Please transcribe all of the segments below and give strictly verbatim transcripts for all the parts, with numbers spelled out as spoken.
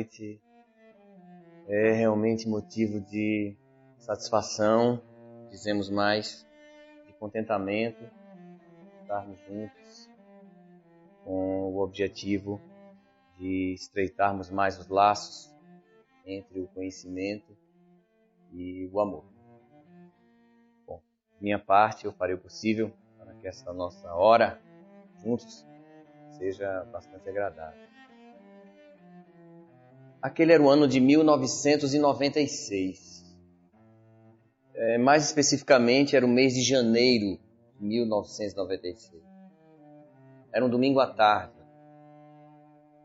noite é realmente motivo de satisfação, dizemos mais, de contentamento, estarmos juntos com o objetivo de estreitarmos mais os laços entre o conhecimento e o amor. Bom, minha parte eu farei o possível para que esta nossa hora juntos seja bastante agradável. Aquele era o ano de mil novecentos e noventa e seis. É, mais especificamente, era o mês de janeiro de mil novecentos e noventa e seis. Era um domingo à tarde.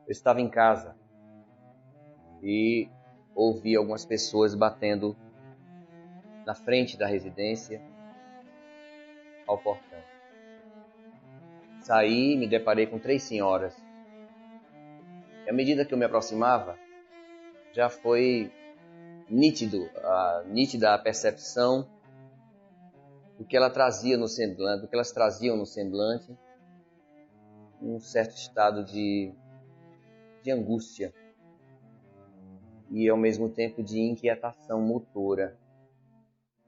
Eu estava em casa e ouvi algumas pessoas batendo na frente da residência ao portão. Saí e me deparei com três senhoras. E à medida que eu me aproximava, já foi nítido, a, nítida a percepção do que, ela trazia no semblante, do que elas traziam no semblante, um certo estado de, de angústia e, ao mesmo tempo, de inquietação motora.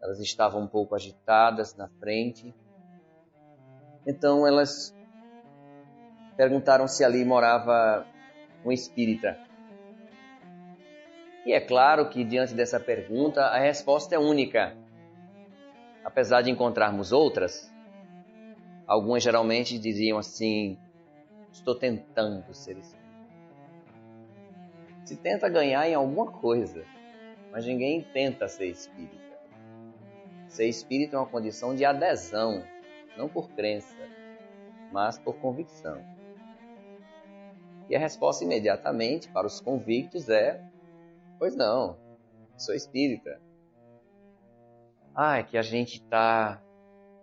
Elas estavam um pouco agitadas na frente, então elas perguntaram se ali morava um espírita. E é claro que, diante dessa pergunta, a resposta é única. Apesar de encontrarmos outras, algumas geralmente diziam assim: estou tentando ser espírita. Se tenta ganhar em alguma coisa, mas ninguém tenta ser espírita. Ser espírita é uma condição de adesão, não por crença, mas por convicção. E a resposta imediatamente para os convictos é: pois não, sou espírita. Ah, é que a gente está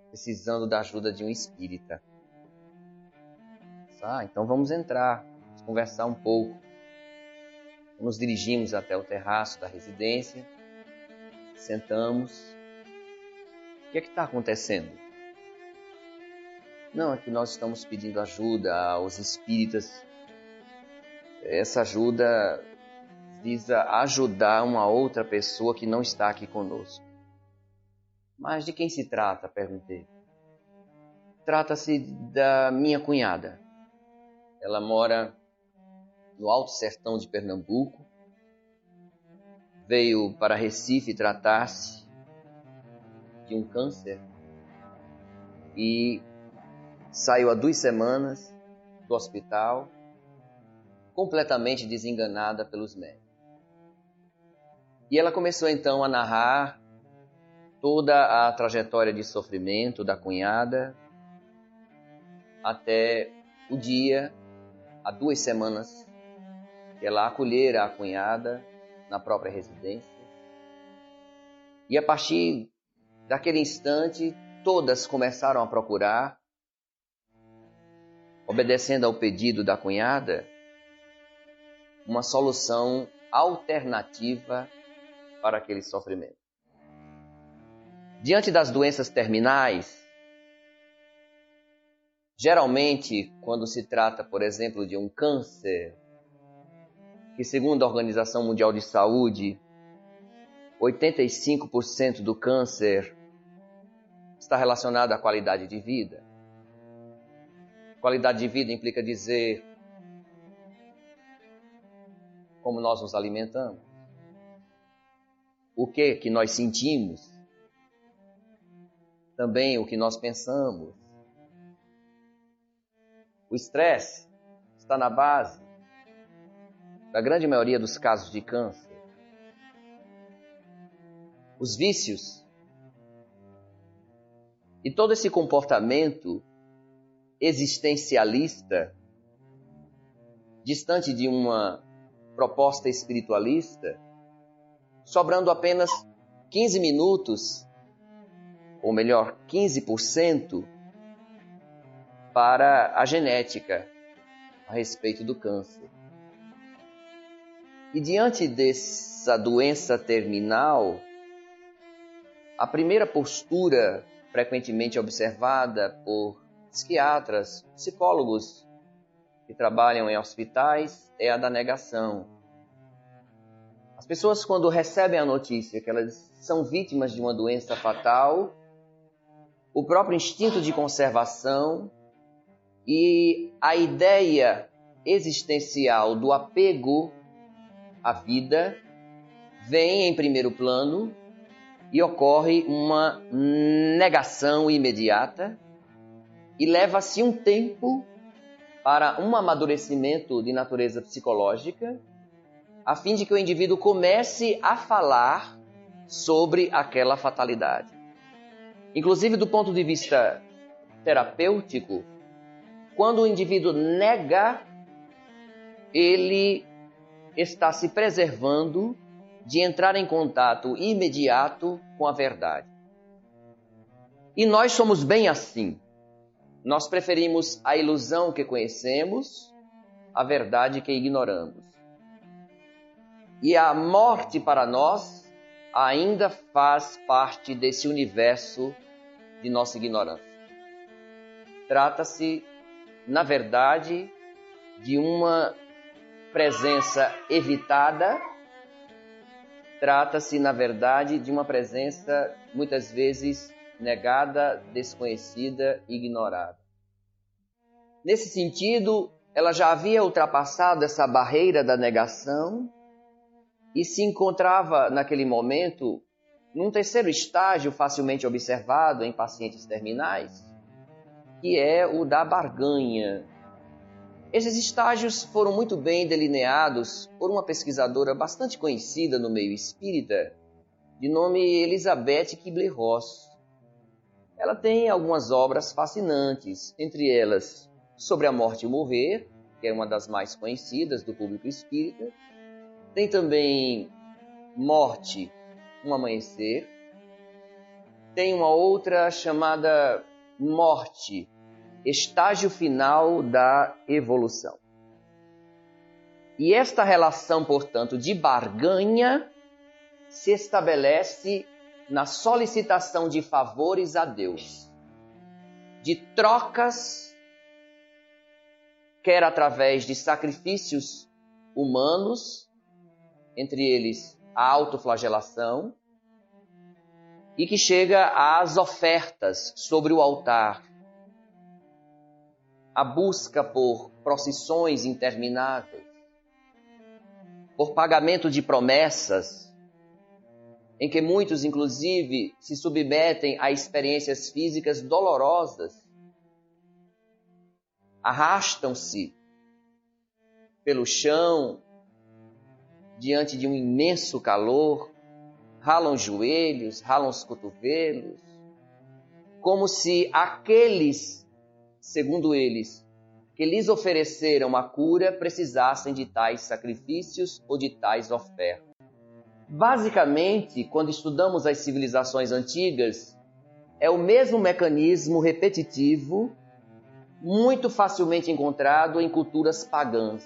precisando da ajuda de um espírita. Ah, então vamos entrar, vamos conversar um pouco. Nos dirigimos até o terraço da residência, sentamos. O que é que está acontecendo? Não, é que nós estamos pedindo ajuda aos espíritas. Essa ajuda visa ajudar uma outra pessoa que não está aqui conosco. Mas de quem se trata? Perguntei. Trata-se da minha cunhada. Ela mora no Alto Sertão de Pernambuco. Veio para Recife tratar-se de um câncer e saiu há duas semanas do hospital completamente desenganada pelos médicos. E ela começou então a narrar toda a trajetória de sofrimento da cunhada até o dia, há duas semanas, que ela acolhera a cunhada na própria residência. E a partir daquele instante, todas começaram a procurar, obedecendo ao pedido da cunhada, uma solução alternativa para aquele sofrimento. Diante das doenças terminais, geralmente, quando se trata, por exemplo, de um câncer, que segundo a Organização Mundial de Saúde, oitenta e cinco por cento do câncer está relacionado à qualidade de vida. Qualidade de vida implica dizer como nós nos alimentamos, o que que nós sentimos, também o que nós pensamos. O estresse está na base da grande maioria dos casos de câncer. Os vícios. E todo esse comportamento existencialista, distante de uma proposta espiritualista, sobrando apenas quinze minutos, ou melhor, quinze por cento, para a genética a respeito do câncer. E diante dessa doença terminal, a primeira postura frequentemente observada por psiquiatras, psicólogos que trabalham em hospitais é a da negação. As pessoas, quando recebem a notícia que elas são vítimas de uma doença fatal, o próprio instinto de conservação e a ideia existencial do apego à vida vem em primeiro plano e ocorre uma negação imediata e leva-se um tempo para um amadurecimento de natureza psicológica, a fim de que o indivíduo comece a falar sobre aquela fatalidade. Inclusive, do ponto de vista terapêutico, quando o indivíduo nega, ele está se preservando de entrar em contato imediato com a verdade. E nós somos bem assim. Nós preferimos a ilusão que conhecemos, a verdade que ignoramos. E a morte para nós ainda faz parte desse universo de nossa ignorância. Trata-se, na verdade, de uma presença evitada. Trata-se, na verdade, de uma presença muitas vezes negada, desconhecida, ignorada. Nesse sentido, ela já havia ultrapassado essa barreira da negação e se encontrava, naquele momento, num terceiro estágio facilmente observado em pacientes terminais, que é o da barganha. Esses estágios foram muito bem delineados por uma pesquisadora bastante conhecida no meio espírita, de nome Elisabeth Kübler-Ross. Ela tem algumas obras fascinantes, entre elas Sobre a Morte e o Morrer, que é uma das mais conhecidas do público espírita. Tem também Morte, um Amanhecer. Tem uma outra chamada Morte, Estágio Final da Evolução. E esta relação, portanto, de barganha se estabelece na solicitação de favores a Deus, de trocas, quer através de sacrifícios humanos, entre eles a autoflagelação, e que chega às ofertas sobre o altar, a busca por procissões intermináveis, por pagamento de promessas, em que muitos, inclusive, se submetem a experiências físicas dolorosas, arrastam-se pelo chão, diante de um imenso calor, ralam os joelhos, ralam os cotovelos, como se aqueles, segundo eles, que lhes ofereceram a cura, precisassem de tais sacrifícios ou de tais ofertas. Basicamente, quando estudamos as civilizações antigas, é o mesmo mecanismo repetitivo, muito facilmente encontrado em culturas pagãs.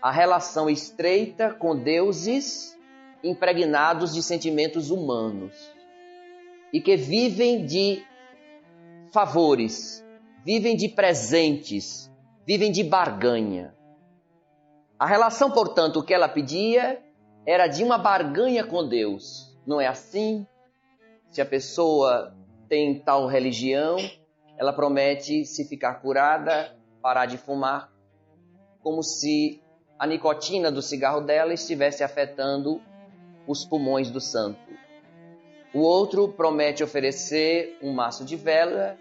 A relação estreita com deuses impregnados de sentimentos humanos e que vivem de favores, vivem de presentes, vivem de barganha. A relação, portanto, que ela pedia era de uma barganha com Deus. Não é assim? Se a pessoa tem tal religião, ela promete se ficar curada, parar de fumar, como se a nicotina do cigarro dela estivesse afetando os pulmões do santo. O outro promete oferecer um maço de vela,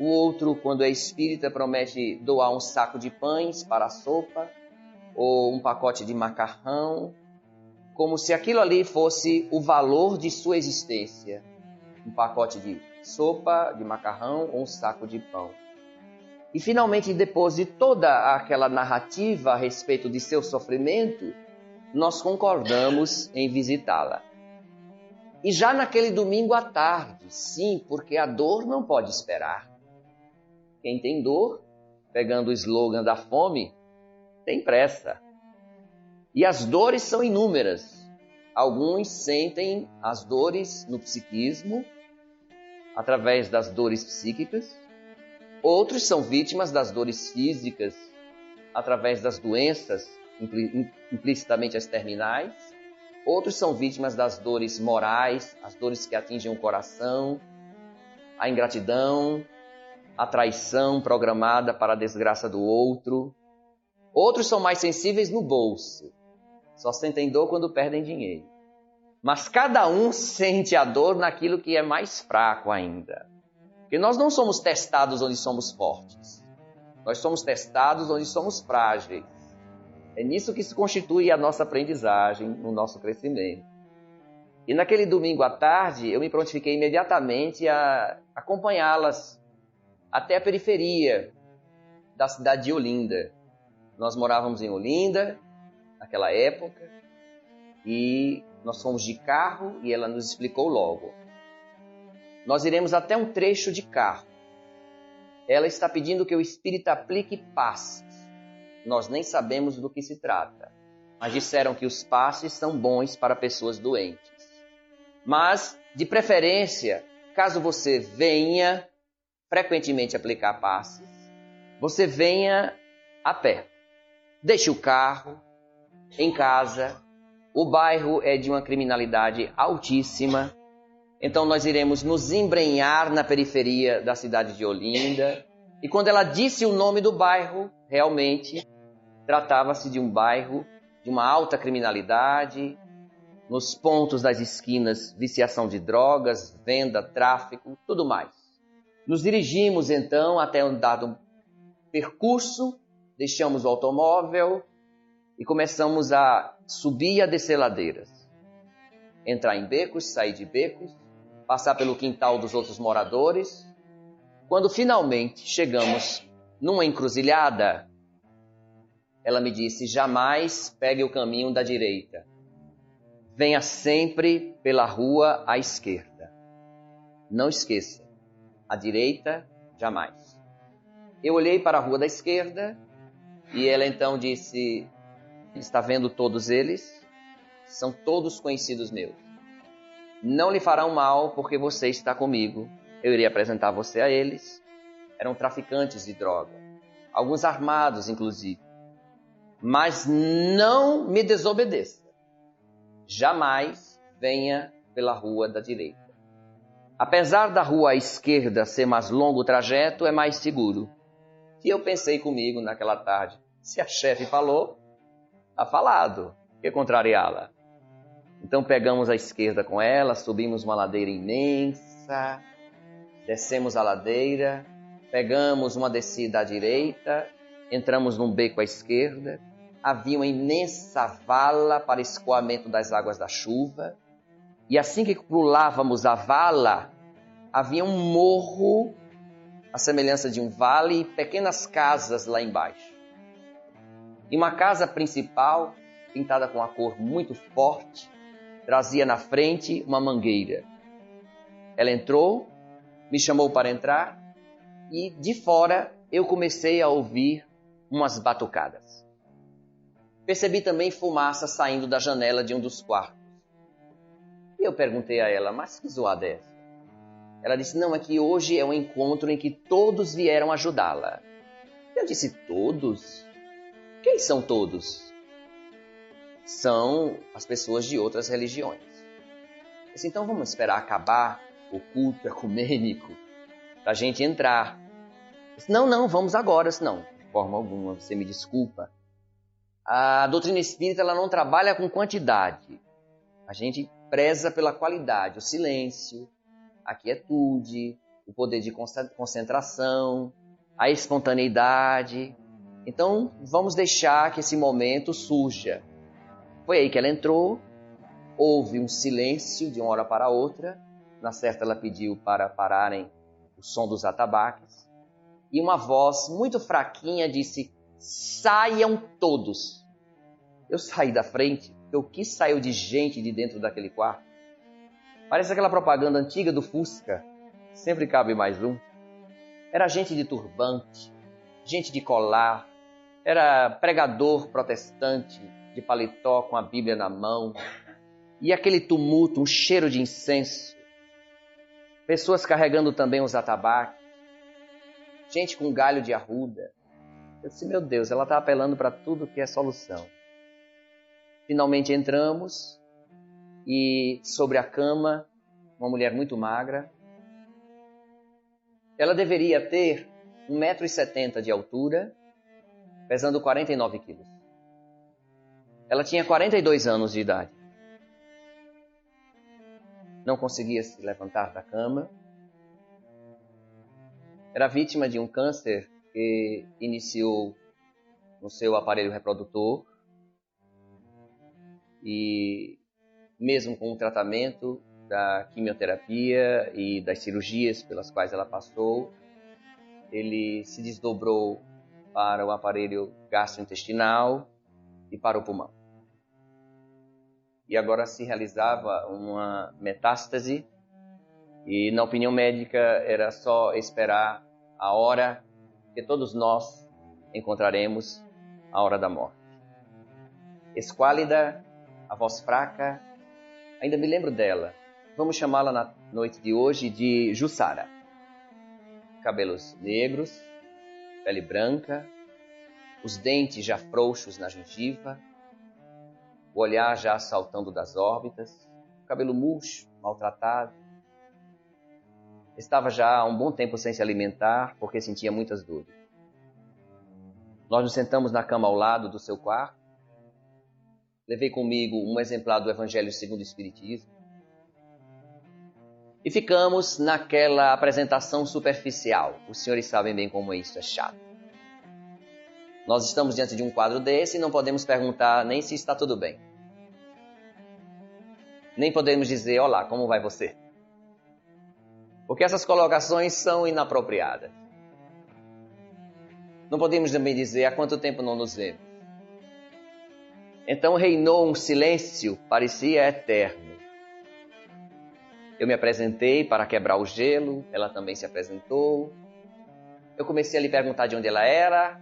o outro, quando é espírita, promete doar um saco de pães para a sopa, ou um pacote de macarrão, como se aquilo ali fosse o valor de sua existência, um pacote de sopa, de macarrão ou um saco de pão. E, finalmente, depois de toda aquela narrativa a respeito de seu sofrimento, nós concordamos em visitá-la. E já naquele domingo à tarde, sim, porque a dor não pode esperar. Quem tem dor, pegando o slogan da fome, tem pressa. E as dores são inúmeras. Alguns sentem as dores no psiquismo, através das dores psíquicas. Outros são vítimas das dores físicas, através das doenças, implicitamente as terminais. Outros são vítimas das dores morais, as dores que atingem o coração, a ingratidão, a traição programada para a desgraça do outro. Outros são mais sensíveis no bolso, só sentem dor quando perdem dinheiro. Mas cada um sente a dor naquilo que é mais fraco ainda. Porque nós não somos testados onde somos fortes. Nós somos testados onde somos frágeis. É nisso que se constitui a nossa aprendizagem, o nosso crescimento. E naquele domingo à tarde, eu me prontifiquei imediatamente a acompanhá-las até a periferia da cidade de Olinda. Nós morávamos em Olinda, naquela época, e nós fomos de carro e ela nos explicou logo. Nós iremos até um trecho de carro. Ela está pedindo que o Espírito aplique passes. Nós nem sabemos do que se trata, mas disseram que os passes são bons para pessoas doentes. Mas, de preferência, caso você venha frequentemente aplicar passes, você venha a pé. Deixe o carro em casa. O bairro é de uma criminalidade altíssima, então nós iremos nos embrenhar na periferia da cidade de Olinda. E quando ela disse o nome do bairro, realmente tratava-se de um bairro de uma alta criminalidade, nos pontos das esquinas, viciação de drogas, venda, tráfico, tudo mais. Nos dirigimos então até um dado percurso, deixamos o automóvel e começamos a subir e a descer ladeiras. Entrar em becos, sair de becos, passar pelo quintal dos outros moradores. Quando finalmente chegamos numa encruzilhada, ela me disse: jamais pegue o caminho da direita. Venha sempre pela rua à esquerda. Não esqueça, à direita, jamais. Eu olhei para a rua da esquerda e ela então disse: está vendo todos eles? São todos conhecidos meus. Não lhe farão mal porque você está comigo. Eu irei apresentar você a eles. Eram traficantes de droga. Alguns armados, inclusive. Mas não me desobedeça. Jamais venha pela rua da direita. Apesar da rua à esquerda ser mais longo o trajeto, é mais seguro. E eu pensei comigo naquela tarde: se a chefe falou, está falado, que contrariá-la. Então pegamos a esquerda com ela, subimos uma ladeira imensa, descemos a ladeira, pegamos uma descida à direita, entramos num beco à esquerda, havia uma imensa vala para escoamento das águas da chuva, e assim que pulávamos a vala, havia um morro, à semelhança de um vale, e pequenas casas lá embaixo. E uma casa principal, pintada com uma cor muito forte, trazia na frente uma mangueira. Ela entrou, me chamou para entrar e de fora eu comecei a ouvir umas batucadas. Percebi também fumaça saindo da janela de um dos quartos. E eu perguntei a ela: mas que zoada é essa? Ela disse: não, é que hoje é um encontro em que todos vieram ajudá-la. Eu disse: todos? Quem são todos? São as pessoas de outras religiões. Disse: então vamos esperar acabar o culto ecumênico para a gente entrar. Disse: não, não, vamos agora. Disse: não, de forma alguma, você me desculpa. A doutrina espírita ela não trabalha com quantidade. A gente preza pela qualidade, o silêncio, a quietude, o poder de concentração, a espontaneidade. Então, vamos deixar que esse momento surja. Foi aí que ela entrou, houve um silêncio de uma hora para outra. Na certa, ela pediu para pararem o som dos atabaques. E uma voz muito fraquinha disse: saiam todos. Eu saí da frente, porque o que saiu de gente de dentro daquele quarto? Parece aquela propaganda antiga do Fusca. Sempre cabe mais um. Era gente de turbante, gente de colar. Era pregador protestante de paletó com a Bíblia na mão. E aquele tumulto, um cheiro de incenso. Pessoas carregando também os atabaques. Gente com galho de arruda. Eu disse: meu Deus, ela está apelando para tudo que é solução. Finalmente entramos. e sobre a cama, uma mulher muito magra. Ela deveria ter um metro e setenta de altura, pesando quarenta e nove quilos. Ela tinha quarenta e dois anos de idade. Não conseguia se levantar da cama. Era vítima de um câncer que iniciou no seu aparelho reprodutor. E mesmo com o tratamento da quimioterapia e das cirurgias pelas quais ela passou, ele se desdobrou para o aparelho gastrointestinal e para o pulmão. E agora se realizava uma metástase e, na opinião médica, era só esperar a hora que todos nós encontraremos, a hora da morte. Esquálida, a voz fraca, ainda me lembro dela. Vamos chamá-la na noite de hoje de Jussara. Cabelos negros, pele branca, os dentes já frouxos na gengiva, o olhar já saltando das órbitas, o cabelo murcho, maltratado. Estava já há um bom tempo sem se alimentar porque sentia muitas dores. Nós nos sentamos na cama ao lado do seu quarto. Levei comigo um exemplar do Evangelho segundo o Espiritismo. E ficamos naquela apresentação superficial. Os senhores sabem bem como isso é chato. Nós estamos diante de um quadro desse e não podemos perguntar nem se está tudo bem. Nem podemos dizer, olá, como vai você? Porque essas colocações são inapropriadas. Não podemos também dizer há quanto tempo não nos vemos. Então reinou um silêncio, parecia eterno. Eu me apresentei para quebrar o gelo, ela também se apresentou. Eu comecei a lhe perguntar de onde ela era,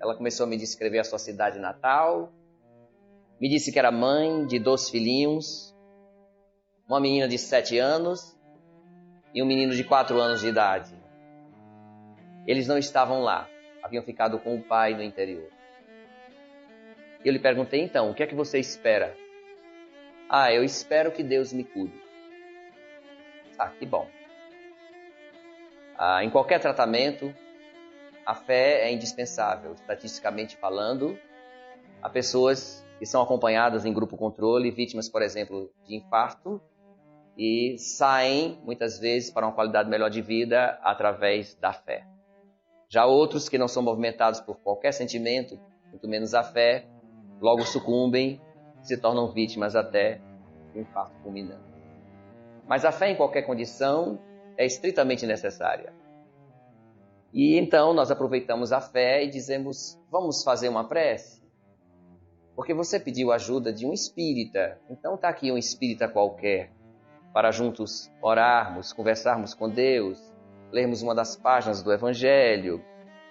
ela começou a me descrever a sua cidade natal, me disse que era mãe de dois filhinhos, uma menina de sete anos e um menino de quatro anos de idade. Eles não estavam lá, haviam ficado com o pai no interior. Eu lhe perguntei, então, o que é que você espera? Ah, eu espero que Deus me cuide. Ah, que bom. Ah, em qualquer tratamento, a fé é indispensável. Estatisticamente falando, há pessoas que são acompanhadas em grupo controle, vítimas, por exemplo, de infarto, e saem, muitas vezes, para uma qualidade melhor de vida através da fé. Já outros que não são movimentados por qualquer sentimento, muito menos a fé, logo sucumbem, se tornam vítimas até de um infarto fulminante. Mas a fé em qualquer condição é estritamente necessária. E então nós aproveitamos a fé e dizemos, vamos fazer uma prece? Porque você pediu ajuda de um espírita, então está aqui um espírita qualquer, para juntos orarmos, conversarmos com Deus, lermos uma das páginas do Evangelho.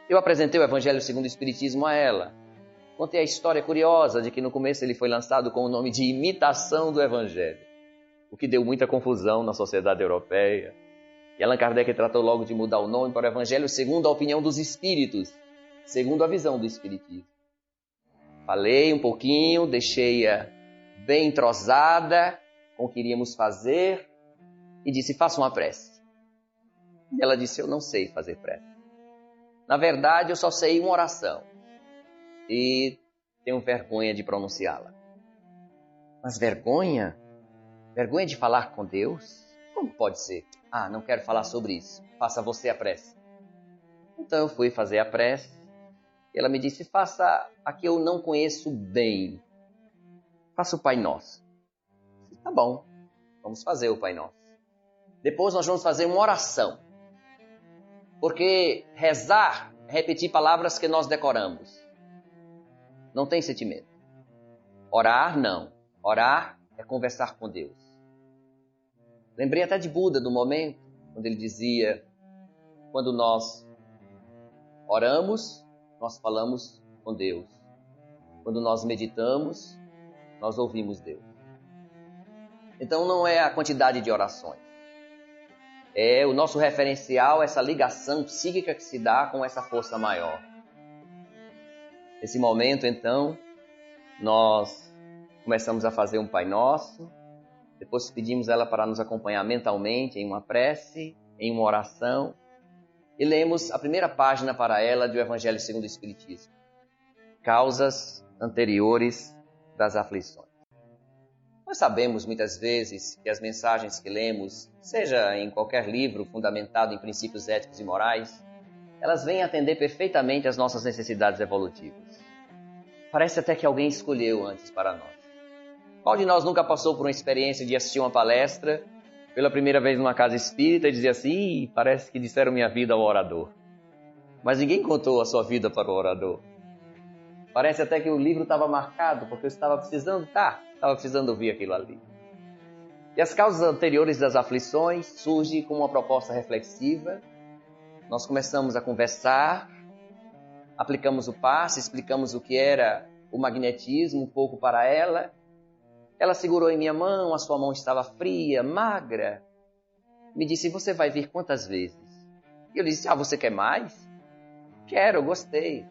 Eu apresentei o Evangelho segundo o Espiritismo a ela. Contei a história curiosa de que no começo ele foi lançado com o nome de Imitação do Evangelho, o que deu muita confusão na sociedade europeia. E Allan Kardec tratou logo de mudar o nome para o Evangelho segundo a opinião dos Espíritos, segundo a visão do Espiritismo. Falei um pouquinho, deixei-a bem entrosada com o que iríamos fazer e disse, faça uma prece. E ela disse, eu não sei fazer prece. Na verdade, eu só sei uma oração e tenho vergonha de pronunciá-la. Mas vergonha? Vergonha de falar com Deus? Como pode ser? Ah, não quero falar sobre isso. Faça você a prece. Então eu fui fazer a prece. E ela me disse, faça a que eu não conheço bem. Faça o Pai Nosso. Eu disse, tá bom, vamos fazer o Pai Nosso. Depois nós vamos fazer uma oração. Porque rezar é repetir palavras que nós decoramos. Não tem sentimento. Orar, não. Orar é conversar com Deus. Lembrei até de Buda, do momento, quando ele dizia, quando nós oramos, nós falamos com Deus. Quando nós meditamos, nós ouvimos Deus. Então não é a quantidade de orações. É o nosso referencial, essa ligação psíquica que se dá com essa força maior. Nesse momento, então, nós começamos a fazer um Pai Nosso. Depois pedimos ela para nos acompanhar mentalmente em uma prece, em uma oração. E lemos a primeira página para ela do Evangelho segundo o Espiritismo. Causas anteriores das aflições. Nós sabemos muitas vezes que as mensagens que lemos, seja em qualquer livro fundamentado em princípios éticos e morais, elas vêm atender perfeitamente às nossas necessidades evolutivas. Parece até que alguém escolheu antes para nós. Qual de nós nunca passou por uma experiência de assistir uma palestra pela primeira vez numa casa espírita e dizer assim, ih, parece que disseram minha vida ao orador. Mas ninguém contou a sua vida para o orador. Parece até que o livro estava marcado porque eu estava precisando, tá, estava precisando ouvir aquilo ali. E as causas anteriores das aflições surgem como uma proposta reflexiva. Nós começamos a conversar, aplicamos o passe, explicamos o que era o magnetismo um pouco para ela. Ela segurou em minha mão, a sua mão estava fria, magra. Me disse, você vai vir quantas vezes? E eu disse, ah, você quer mais? Quero, gostei.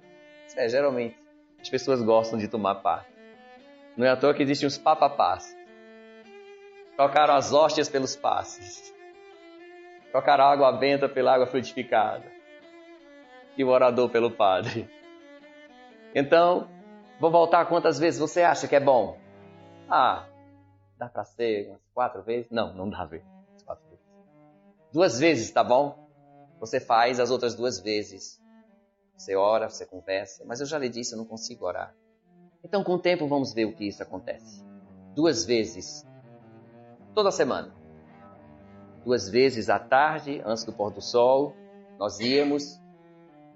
É, geralmente as pessoas gostam de tomar parte. Não é à toa que existem os papapás. Trocaram as hóstias pelos passes. Trocar a água benta pela água frutificada. E o orador pelo padre. Então, vou voltar quantas vezes você acha que é bom? Ah, dá para ser umas quatro vezes? Não, não dá ver. Quatro vezes. Duas vezes, tá bom? Você faz as outras duas vezes. Você ora, você conversa. Mas eu já lhe disse, eu não consigo orar. Então, com o tempo, vamos ver o que isso acontece. Duas vezes. Toda semana. Duas vezes à tarde, antes do pôr do sol, nós íamos,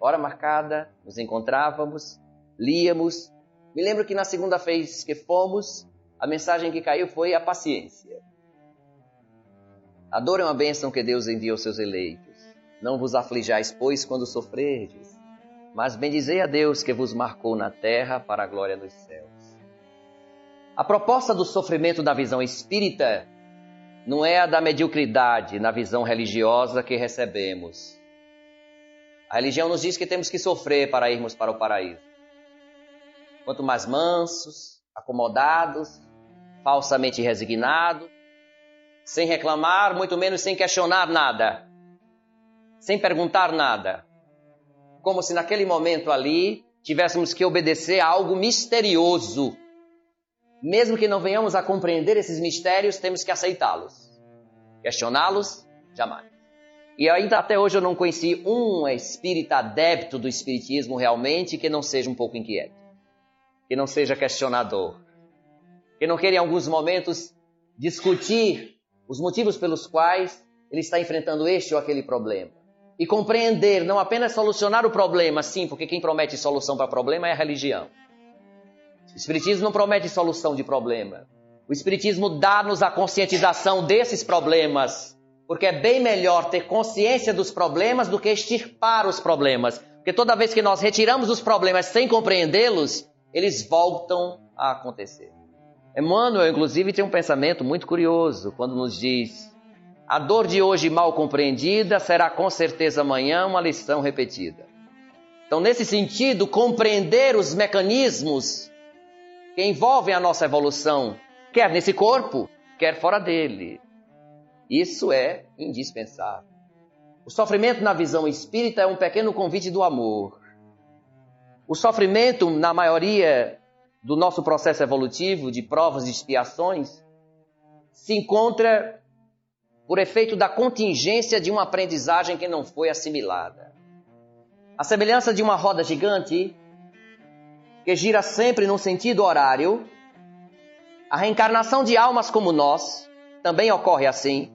hora marcada, nos encontrávamos, líamos. Me lembro que na segunda vez que fomos, a mensagem que caiu foi a paciência. A dor é uma bênção que Deus envia aos seus eleitos. Não vos aflijais, pois, quando sofrerdes, mas bendizei a Deus que vos marcou na terra para a glória dos céus. A proposta do sofrimento da visão espírita não é a da mediocridade na visão religiosa que recebemos. A religião nos diz que temos que sofrer para irmos para o paraíso. Quanto mais mansos, acomodados, falsamente resignados, sem reclamar, muito menos sem questionar nada, sem perguntar nada. Como se naquele momento ali tivéssemos que obedecer a algo misterioso. Mesmo que não venhamos a compreender esses mistérios, temos que aceitá-los. Questioná-los, jamais. E ainda até hoje eu não conheci um espírita adepto do espiritismo realmente que não seja um pouco inquieto. Que não seja questionador. Que não queira em alguns momentos discutir os motivos pelos quais ele está enfrentando este ou aquele problema. E compreender, não apenas solucionar o problema, sim, porque quem promete solução para problema é a religião. O Espiritismo não promete solução de problema. O Espiritismo dá-nos a conscientização desses problemas. Porque é bem melhor ter consciência dos problemas do que extirpar os problemas. Porque toda vez que nós retiramos os problemas sem compreendê-los, eles voltam a acontecer. Emmanuel, inclusive, tem um pensamento muito curioso quando nos diz: a dor de hoje mal compreendida será com certeza amanhã uma lição repetida. Então, nesse sentido, compreender os mecanismos que envolvem a nossa evolução, quer nesse corpo, quer fora dele. Isso é indispensável. O sofrimento na visão espírita é um pequeno convite do amor. O sofrimento, na maioria do nosso processo evolutivo, de provas e expiações, se encontra por efeito da contingência de uma aprendizagem que não foi assimilada. A semelhança de uma roda gigante que gira sempre num sentido horário, a reencarnação de almas como nós também ocorre assim,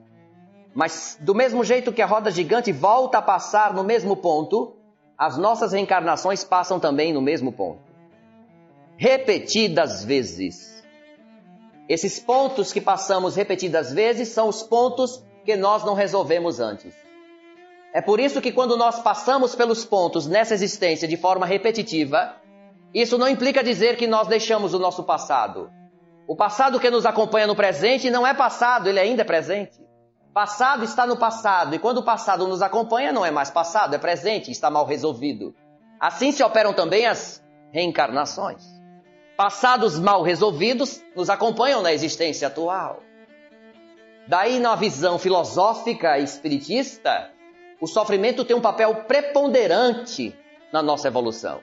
mas do mesmo jeito que a roda gigante volta a passar no mesmo ponto, as nossas reencarnações passam também no mesmo ponto. Repetidas vezes. Esses pontos que passamos repetidas vezes são os pontos que nós não resolvemos antes. É por isso que quando nós passamos pelos pontos nessa existência de forma repetitiva, isso não implica dizer que nós deixamos o nosso passado. O passado que nos acompanha no presente não é passado, ele ainda é presente. Passado está no passado, e quando o passado nos acompanha não é mais passado, é presente, está mal resolvido. Assim se operam também as reencarnações. Passados mal resolvidos nos acompanham na existência atual. Daí, na visão filosófica espiritista, o sofrimento tem um papel preponderante na nossa evolução,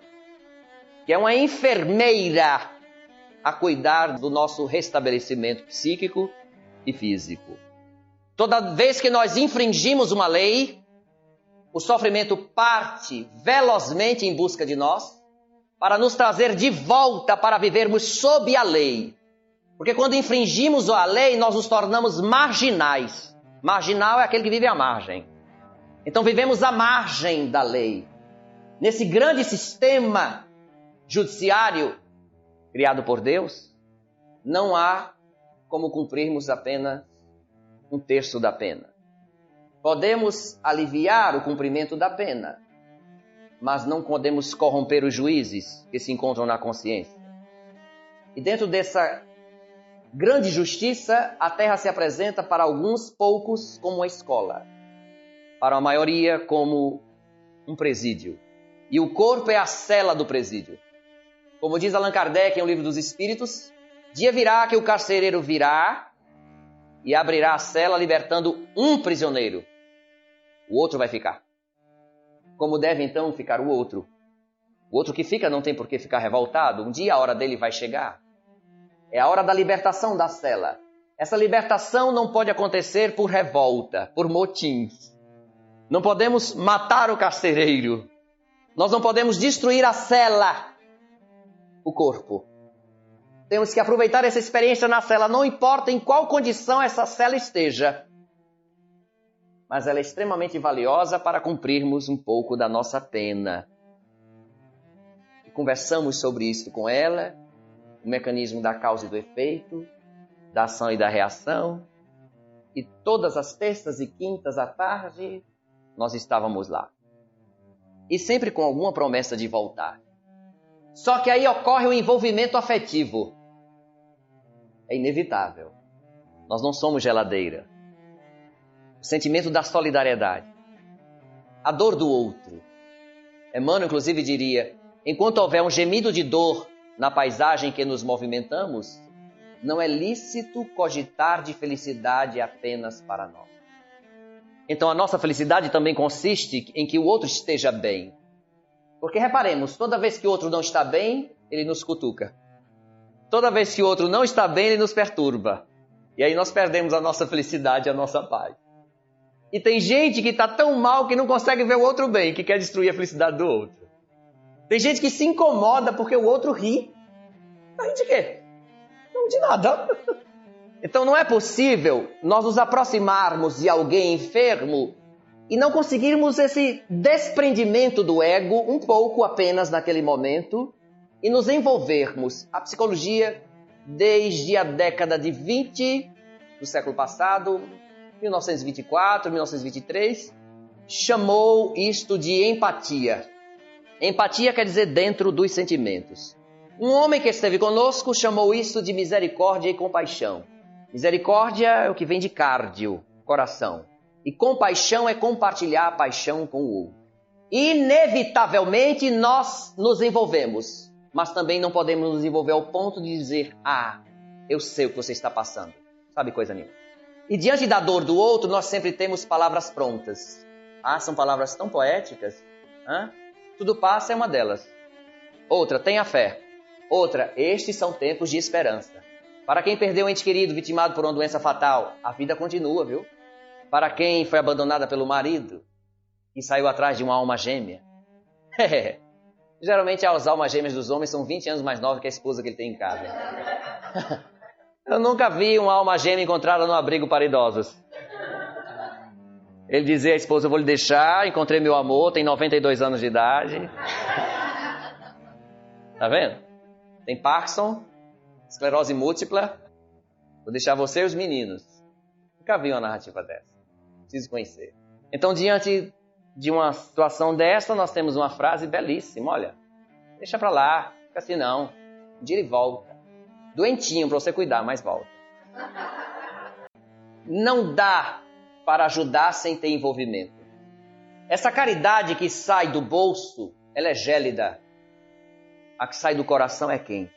que é uma enfermeira a cuidar do nosso restabelecimento psíquico e físico. Toda vez que nós infringimos uma lei, o sofrimento parte velozmente em busca de nós para nos trazer de volta para vivermos sob a lei. Porque quando infringimos a lei, nós nos tornamos marginais. Marginal é aquele que vive à margem. Então vivemos à margem da lei. Nesse grande sistema judiciário criado por Deus, não há como cumprirmos apenas um terço da pena. Podemos aliviar o cumprimento da pena, mas não podemos corromper os juízes que se encontram na consciência. E dentro dessa grande justiça, a Terra se apresenta para alguns poucos como uma escola, para a maioria como um presídio. E o corpo é a cela do presídio. Como diz Allan Kardec em O Livro dos Espíritos, dia virá que o carcereiro virá e abrirá a cela libertando um prisioneiro. O outro vai ficar. Como deve então ficar o outro? O outro que fica não tem por que ficar revoltado. Um dia a hora dele vai chegar. É a hora da libertação da cela. Essa libertação não pode acontecer por revolta, por motins. Não podemos matar o carcereiro. Nós não podemos destruir a cela, o corpo. Temos que aproveitar essa experiência na cela, não importa em qual condição essa cela esteja. Mas ela é extremamente valiosa para cumprirmos um pouco da nossa pena. E conversamos sobre isso com ela. O mecanismo da causa e do efeito, da ação e da reação. E todas as terças e quintas à tarde, nós estávamos lá. E sempre com alguma promessa de voltar. Só que aí ocorre o envolvimento afetivo. É inevitável. Nós não somos geladeira. O sentimento da solidariedade. A dor do outro. Emmanuel, inclusive, diria, enquanto houver um gemido de dor na paisagem que nos movimentamos, não é lícito cogitar de felicidade apenas para nós. Então a nossa felicidade também consiste em que o outro esteja bem. Porque reparemos, toda vez que o outro não está bem, ele nos cutuca. Toda vez que o outro não está bem, ele nos perturba. E aí nós perdemos a nossa felicidade, a nossa paz. E tem gente que está tão mal que não consegue ver o outro bem, que quer destruir a felicidade do outro. Tem gente que se incomoda porque o outro ri. Ri de quê? Não de nada. Então não é possível nós nos aproximarmos de alguém enfermo e não conseguirmos esse desprendimento do ego um pouco apenas naquele momento e nos envolvermos. A psicologia, desde a década de vinte do século passado, mil novecentos e vinte e quatro, mil novecentos e vinte e três, chamou isto de empatia. Empatia quer dizer dentro dos sentimentos. Um homem que esteve conosco chamou isso de misericórdia e compaixão. Misericórdia é o que vem de cardio, coração. E compaixão é compartilhar a paixão com o outro. Inevitavelmente nós nos envolvemos, mas também não podemos nos envolver ao ponto de dizer, ah, eu sei o que você está passando. Sabe coisa nenhuma. E diante da dor do outro, nós sempre temos palavras prontas. Ah, são palavras tão poéticas. Hã? Tudo passa é uma delas. Outra, tenha fé. Outra, estes são tempos de esperança. Para quem perdeu um ente querido vitimado por uma doença fatal, a vida continua, viu? Para quem foi abandonada pelo marido e saiu atrás de uma alma gêmea. Geralmente as almas gêmeas dos homens são vinte anos mais novas que a esposa que ele tem em casa. Eu nunca vi uma alma gêmea encontrada num abrigo para idosos. Ele dizia à esposa, eu vou lhe deixar, encontrei meu amor, tem noventa e dois anos de idade. Tá vendo? Tem Parkinson, esclerose múltipla. Vou deixar você e os meninos. Nunca vi uma narrativa dessa. Preciso conhecer. Então, diante de uma situação dessa, nós temos uma frase belíssima. Olha, deixa pra lá, fica assim não. Um dia ele volta. Doentinho pra você cuidar, mas volta. Não dá para ajudar sem ter envolvimento. Essa caridade que sai do bolso, ela é gélida. A que sai do coração é quente.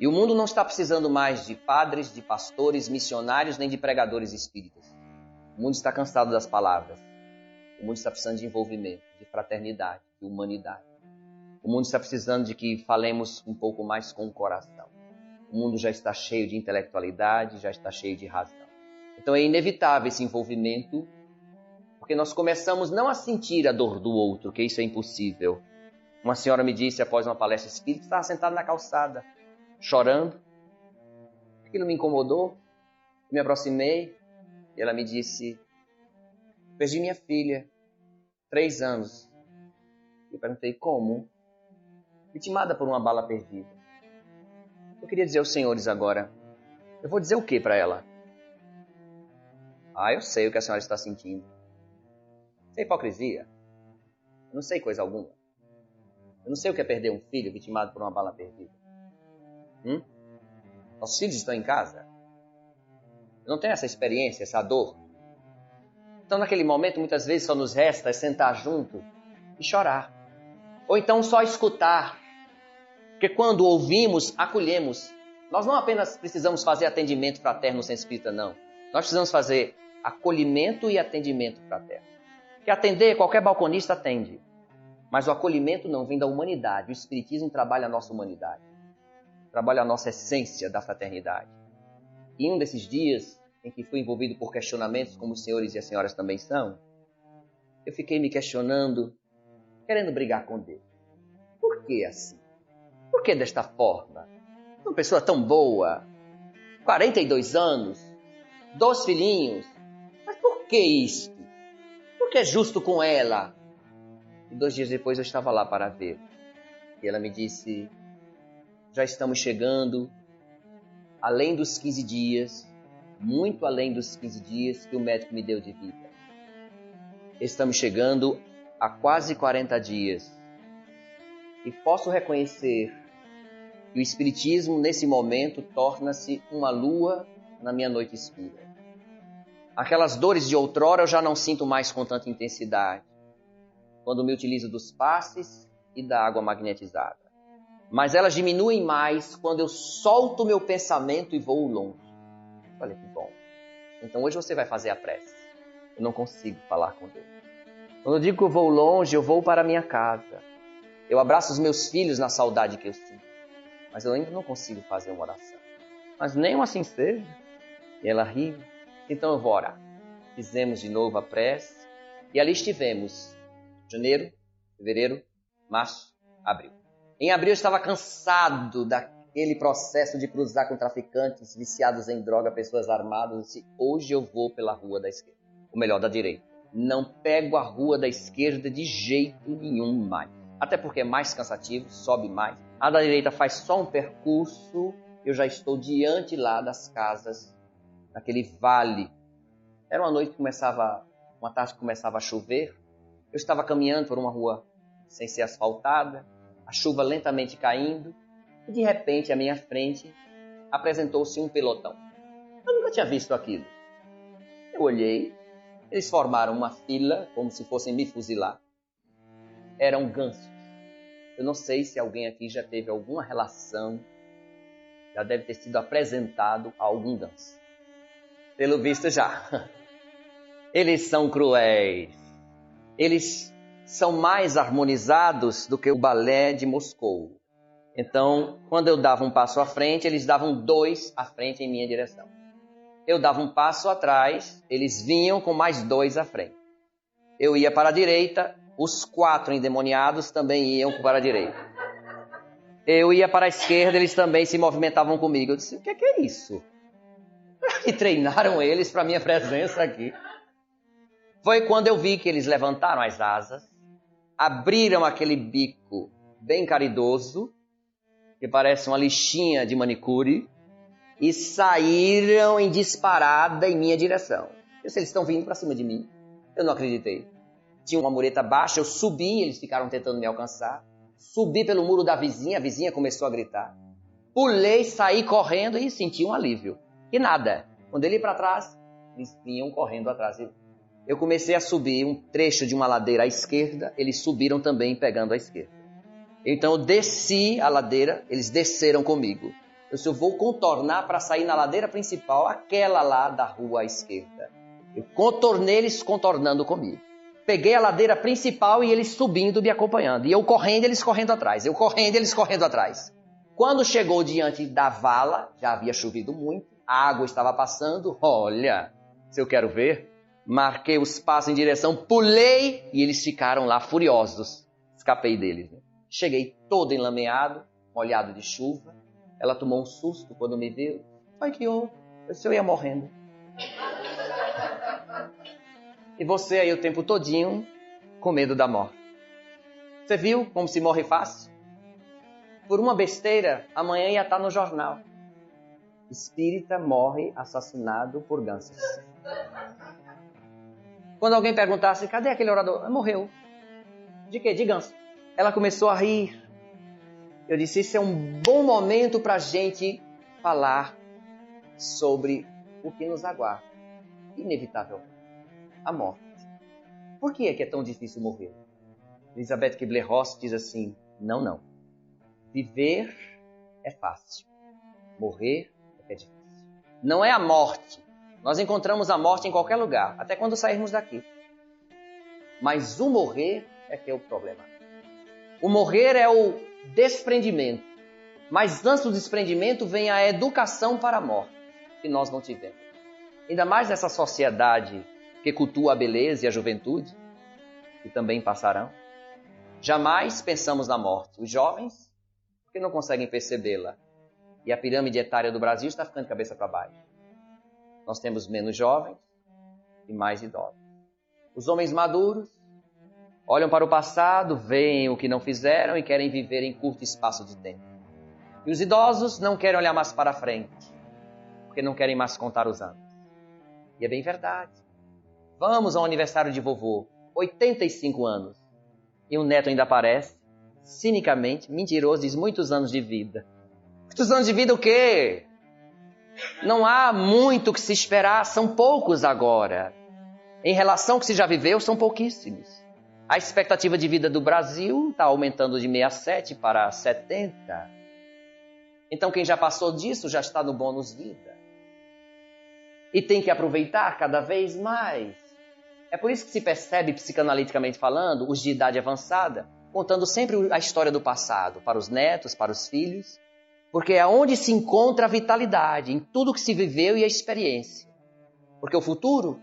E o mundo não está precisando mais de padres, de pastores, missionários, nem de pregadores espíritas. O mundo está cansado das palavras. O mundo está precisando de envolvimento, de fraternidade, de humanidade. O mundo está precisando de que falemos um pouco mais com o coração. O mundo já está cheio de intelectualidade, já está cheio de razão. Então é inevitável esse envolvimento, porque nós começamos não a sentir a dor do outro, que isso é impossível. Uma senhora me disse após uma palestra espírita, estava sentada na calçada, chorando. Aquilo me incomodou, me aproximei e ela me disse, perdi minha filha, três anos. Eu perguntei, como? Vitimada por uma bala perdida. Eu queria dizer aos senhores agora, eu vou dizer o que para ela? Ah, eu sei o que a senhora está sentindo. Isso é hipocrisia. Eu não sei coisa alguma. Eu não sei o que é perder um filho vitimado por uma bala perdida. Hum? Nossos filhos estão em casa. Eu não tenho essa experiência, essa dor. Então, naquele momento, muitas vezes só nos resta é sentar junto e chorar. Ou então só escutar. Porque quando ouvimos, acolhemos. Nós não apenas precisamos fazer atendimento fraterno no centro espírita, não. Nós precisamos fazer acolhimento e atendimento fraterno. Que atender, qualquer balconista atende. Mas o acolhimento não vem da humanidade. O Espiritismo trabalha a nossa humanidade. Trabalha a nossa essência da fraternidade. E um desses dias em que fui envolvido por questionamentos, como os senhores e as senhoras também são, eu fiquei me questionando, querendo brigar com Deus. Por que assim? Por que desta forma? Uma pessoa tão boa, quarenta e dois anos, dois filhinhos, mas por que isto? Por que é justo com ela? E dois dias depois eu estava lá para ver. E ela me disse, já estamos chegando, além dos quinze dias, muito além dos quinze dias que o médico me deu de vida. Estamos chegando há quase quarenta dias. E posso reconhecer que o Espiritismo, nesse momento, torna-se uma lua na minha noite escura. Aquelas dores de outrora eu já não sinto mais com tanta intensidade, quando me utilizo dos passes e da água magnetizada. Mas elas diminuem mais quando eu solto o meu pensamento e vou longe. Falei, que bom. Então hoje você vai fazer a prece. Eu não consigo falar com Deus. Quando eu digo que eu vou longe, eu vou para a minha casa. Eu abraço os meus filhos na saudade que eu sinto. Mas eu ainda não consigo fazer uma oração. Mas nem um assim seja. E ela riu. Então eu vou orar. Fizemos de novo a prece. E ali estivemos. Janeiro, fevereiro, março, abril. Em abril eu estava cansado daquele processo de cruzar com traficantes, viciados em droga, pessoas armadas. Eu disse, hoje eu vou pela rua da esquerda. Ou melhor, da direita. Não pego a rua da esquerda de jeito nenhum mais. Até porque é mais cansativo, sobe mais. A da direita faz só um percurso, eu já estou diante lá das casas, naquele vale. Era uma noite que começava, uma tarde que começava a chover. Eu estava caminhando por uma rua sem ser asfaltada, a chuva lentamente caindo, e de repente, à minha frente, apresentou-se um pelotão. Eu nunca tinha visto aquilo. Eu olhei, eles formaram uma fila, como se fossem me fuzilar. Eram gansos. Eu não sei se alguém aqui já teve alguma relação, já deve ter sido apresentado a algum ganso. Pelo visto já. Eles são cruéis. Eles são mais harmonizados do que o balé de Moscou. Então, quando eu dava um passo à frente, eles davam dois à frente em minha direção. Eu dava um passo atrás, eles vinham com mais dois à frente. Eu ia para a direita, os quatro endemoniados também iam para a direita. Eu ia para a esquerda, eles também se movimentavam comigo. Eu disse, o que é, que é isso? E treinaram eles para minha presença aqui. Foi quando eu vi que eles levantaram as asas, abriram aquele bico bem caridoso, que parece uma lixinha de manicure, e saíram em disparada em minha direção. Eu disse, eles estão vindo para cima de mim. Eu não acreditei. Tinha uma mureta baixa, eu subi, eles ficaram tentando me alcançar. Subi pelo muro da vizinha, a vizinha começou a gritar. Pulei, saí correndo e senti um alívio. E nada. Quando ele ia para trás, eles vinham correndo atrás de mim. Eu comecei a subir um trecho de uma ladeira à esquerda, eles subiram também pegando à esquerda. Então eu desci a ladeira, eles desceram comigo. Eu só vou contornar para sair na ladeira principal, aquela lá da rua à esquerda. Eu contornei eles contornando comigo. Peguei a ladeira principal e eles subindo, me acompanhando. E eu correndo, eles correndo atrás. Eu correndo, eles correndo atrás. Quando chegou diante da vala, já havia chovido muito, a água estava passando. Olha, se eu quero ver, marquei os passos em direção, pulei e eles ficaram lá furiosos. Escapei deles. Né? Cheguei todo enlameado, molhado de chuva. Ela tomou um susto quando me viu. Ai, que horror, eu ia morrendo. E você aí o tempo todinho com medo da morte. Você viu como se morre fácil? Por uma besteira, amanhã ia estar no jornal. Espírita morre assassinado por gansos. Quando alguém perguntasse, cadê aquele orador? Morreu. De quê? De ganso. Ela começou a rir. Eu disse, isso é um bom momento para a gente falar sobre o que nos aguarda. Inevitável. A morte. Por que é que é tão difícil morrer? Elisabeth Kübler-Ross diz assim, não, não. Viver é fácil. Morrer é que é difícil. Não é a morte. Nós encontramos a morte em qualquer lugar, até quando sairmos daqui. Mas o morrer é que é o problema. O morrer é o desprendimento. Mas antes do desprendimento vem a educação para a morte, que nós não tivemos. Ainda mais nessa sociedade que cultua a beleza e a juventude, que também passarão. Jamais pensamos na morte. Os jovens, porque não conseguem percebê-la. E a pirâmide etária do Brasil está ficando cabeça para baixo. Nós temos menos jovens e mais idosos. Os homens maduros olham para o passado, veem o que não fizeram e querem viver em curto espaço de tempo. E os idosos não querem olhar mais para frente, porque não querem mais contar os anos. E é bem verdade. Vamos ao aniversário de vovô, oitenta e cinco anos. E o neto ainda aparece, cinicamente, mentiroso, diz muitos anos de vida. Muitos anos de vida o quê? Não há muito que se esperar, são poucos agora. Em relação ao que se já viveu, são pouquíssimos. A expectativa de vida do Brasil está aumentando de sessenta e sete para setenta. Então quem já passou disso já está no bônus vida. E tem que aproveitar cada vez mais. É por isso que se percebe, psicanaliticamente falando, os de idade avançada, contando sempre a história do passado, para os netos, para os filhos, porque é onde se encontra a vitalidade, em tudo que se viveu e a experiência. Porque o futuro,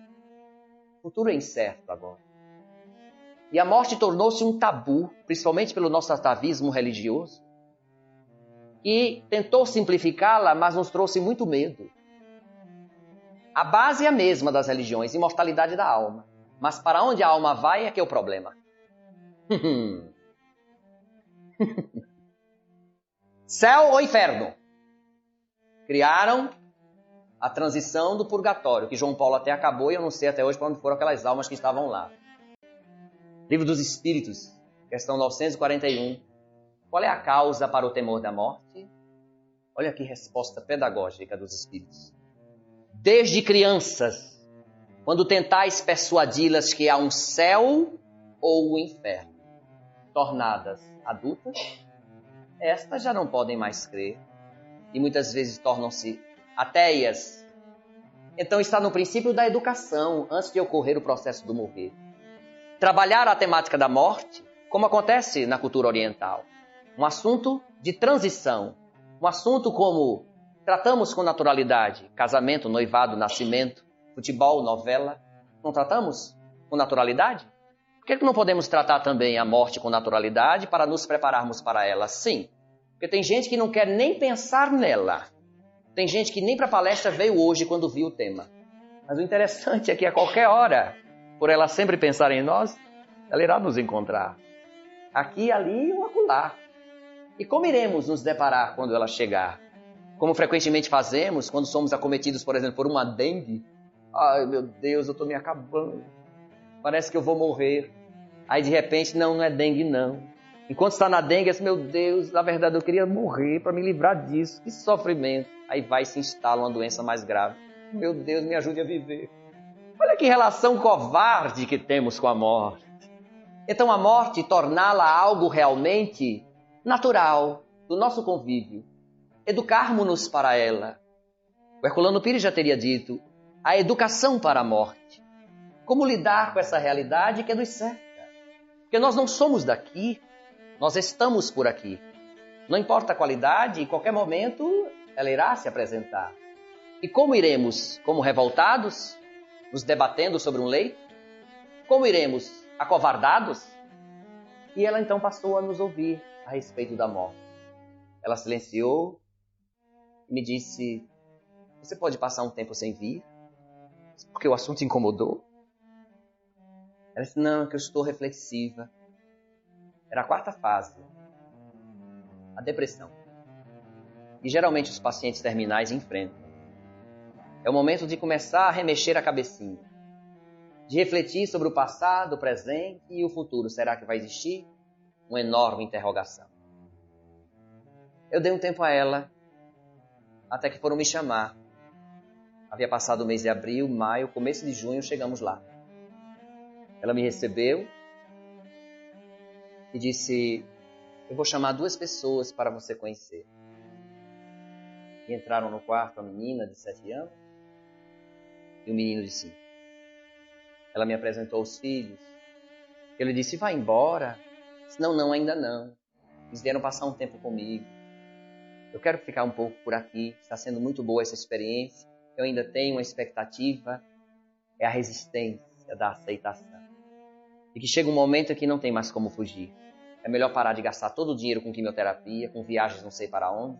o futuro é incerto agora. E a morte tornou-se um tabu, principalmente pelo nosso atavismo religioso, e tentou simplificá-la, mas nos trouxe muito medo. A base é a mesma das religiões, imortalidade da alma. Mas para onde a alma vai é que é o problema. Céu ou inferno? Criaram a transição do purgatório, que João Paulo até acabou e eu não sei até hoje para onde foram aquelas almas que estavam lá. Livro dos Espíritos, questão novecentos e quarenta e um. Qual é a causa para o temor da morte? Olha que resposta pedagógica dos Espíritos. Desde crianças, quando tentais persuadi-las que há um céu ou um inferno, tornadas adultas, estas já não podem mais crer e muitas vezes tornam-se ateias. Então está no princípio da educação, antes de ocorrer o processo do morrer. Trabalhar a temática da morte, como acontece na cultura oriental. Um assunto de transição, um assunto como... Tratamos com naturalidade casamento, noivado, nascimento, futebol, novela. Não tratamos com naturalidade? Por que não podemos tratar também a morte com naturalidade para nos prepararmos para ela? Sim, porque tem gente que não quer nem pensar nela. Tem gente que nem para a palestra veio hoje quando viu o tema. Mas o interessante é que a qualquer hora, por ela sempre pensar em nós, ela irá nos encontrar. Aqui, ali ou acolá. E como iremos nos deparar quando ela chegar? Como frequentemente fazemos quando somos acometidos, por exemplo, por uma dengue. Ai, meu Deus, eu estou me acabando. Parece que eu vou morrer. Aí, de repente, não, não é dengue, não. Enquanto está na dengue, é assim, meu Deus, na verdade, eu queria morrer para me livrar disso. Que sofrimento. Aí vai e se instala uma doença mais grave. Meu Deus, me ajude a viver. Olha que relação covarde que temos com a morte. Então, a morte torná-la algo realmente natural do nosso convívio. educarmo-nos para ela. O Herculano Pires já teria dito, a educação para a morte. Como lidar com essa realidade que nos cerca? Porque nós não somos daqui, nós estamos por aqui. Não importa a qualidade, em qualquer momento ela irá se apresentar. E como iremos? Como revoltados? Nos debatendo sobre um leito? Como iremos? Acovardados? E ela então passou a nos ouvir a respeito da morte. Ela silenciou e me disse, você pode passar um tempo sem vir? Porque o assunto incomodou? Ela disse, não, é que eu estou reflexiva. Era a quarta fase, a depressão. E geralmente os pacientes terminais enfrentam. É o momento de começar a remexer a cabecinha, de refletir sobre o passado, o presente e o futuro. Será que vai existir? Uma enorme interrogação. Eu dei um tempo a ela, até que foram me chamar. Havia passado o mês de abril, maio, começo de junho, chegamos lá. Ela me recebeu e disse, eu vou chamar duas pessoas para você conhecer. E entraram no quarto a menina de sete anos e o menino de cinco. Ela me apresentou os filhos. Eu lhe disse, vai embora. Disse, não, não, ainda não. Eles vieram passar um tempo comigo. Eu quero ficar um pouco por aqui. Está sendo muito boa essa experiência. Eu ainda tenho uma expectativa, é a resistência da aceitação. E que chega um momento que não tem mais como fugir. É melhor parar de gastar todo o dinheiro com quimioterapia, com viagens não sei para onde.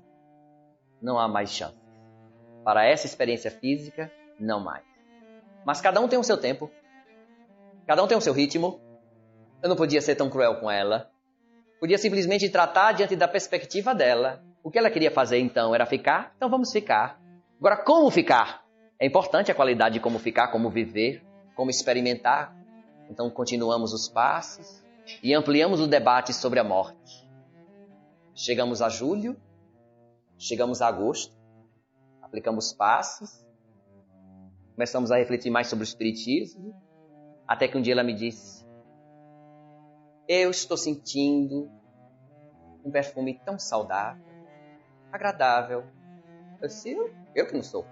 Não há mais chance. Para essa experiência física, não mais. Mas cada um tem o seu tempo. Cada um tem o seu ritmo. Eu não podia ser tão cruel com ela. Podia simplesmente tratar diante da perspectiva dela. O que ela queria fazer então era ficar? Então vamos ficar. Agora, como ficar? É importante a qualidade de como ficar, como viver, como experimentar. Então, continuamos os passos e ampliamos o debate sobre a morte. Chegamos a julho, chegamos a agosto, aplicamos passos, começamos a refletir mais sobre o Espiritismo, até que um dia ela me disse, eu estou sentindo um perfume tão saudável, agradável. Eu disse, eu, eu que não sou.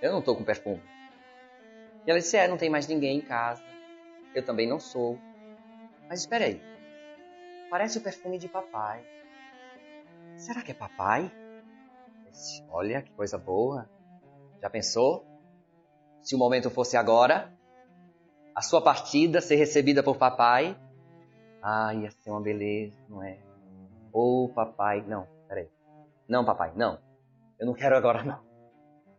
Eu não estou com perfume. E ela disse, é, não tem mais ninguém em casa. Eu também não sou. Mas espera aí. Parece o perfume de papai. Será que é papai? Eu disse, olha, que coisa boa. Já pensou? Se o momento fosse agora, a sua partida ser recebida por papai. Ah, ia ser uma beleza, não é? Ô, papai, não, peraí. Não, papai, não. Eu não quero agora, não.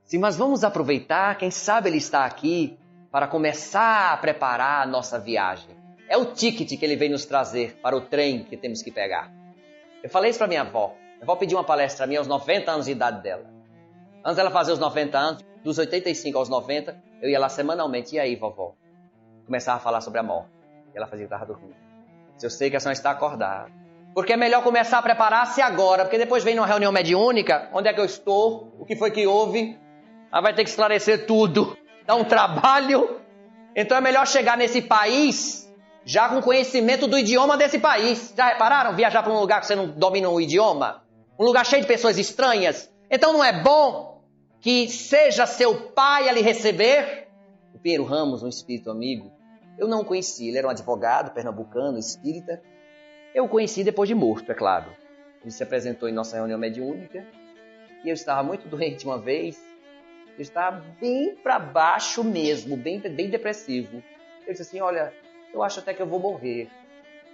Sim, mas vamos aproveitar, quem sabe ele está aqui para começar a preparar a nossa viagem. É o ticket que ele vem nos trazer para o trem que temos que pegar. Eu falei isso para minha avó. Eu vou pedir uma palestra minha aos noventa anos de idade dela. Antes dela fazer os noventa anos, dos oitenta e cinco aos noventa, eu ia lá semanalmente. E aí, vovó? Começava a falar sobre a morte. E ela fazia que estava dormindo. Eu sei que a senhora está acordada. Porque é melhor começar a preparar-se agora, porque depois vem numa reunião mediúnica, onde é que eu estou, o que foi que houve, aí vai ter que esclarecer tudo, dá um trabalho. Então é melhor chegar nesse país já com conhecimento do idioma desse país. Já repararam? Viajar para um lugar que você não domina o idioma? Um lugar cheio de pessoas estranhas? Então não é bom que seja seu pai a lhe receber? O Pedro Ramos, um espírito amigo, eu não o conheci, ele era um advogado pernambucano, espírita. Eu o conheci depois de morto, é claro. Ele se apresentou em nossa reunião mediúnica e eu estava muito doente uma vez. Eu estava bem para baixo mesmo, bem, bem depressivo. Eu disse assim, olha, eu acho até que eu vou morrer.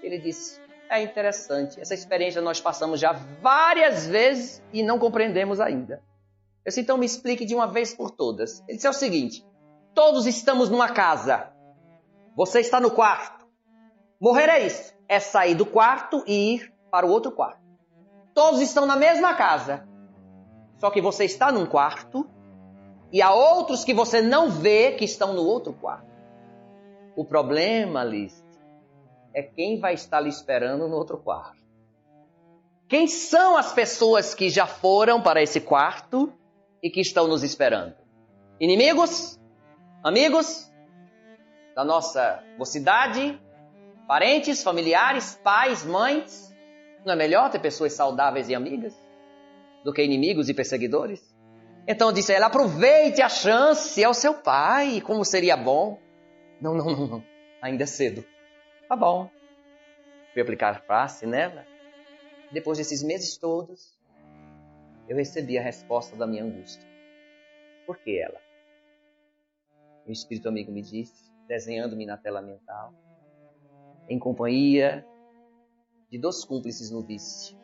Ele disse, é interessante, essa experiência nós passamos já várias vezes e não compreendemos ainda. Eu disse, então me explique de uma vez por todas. Ele disse, é o seguinte, todos estamos numa casa, você está no quarto. Morrer é isso, é sair do quarto e ir para o outro quarto. Todos estão na mesma casa, só que você está num quarto e há outros que você não vê que estão no outro quarto. O problema, Liz, é quem vai estar lhe esperando no outro quarto. Quem são as pessoas que já foram para esse quarto e que estão nos esperando? Inimigos? Amigos? Da nossa mocidade? Parentes, familiares, pais, mães? Não é melhor ter pessoas saudáveis e amigas? do que inimigos e perseguidores? Então disse a ela, aproveite a chance, é o seu pai, como seria bom. Não, não, não, não, ainda é cedo. Tá bom. Fui aplicar passe nela. Depois desses meses todos, eu recebi a resposta da minha angústia. Por que ela? O espírito amigo me disse, desenhando-me na tela mental, em companhia de dois cúmplices no vício,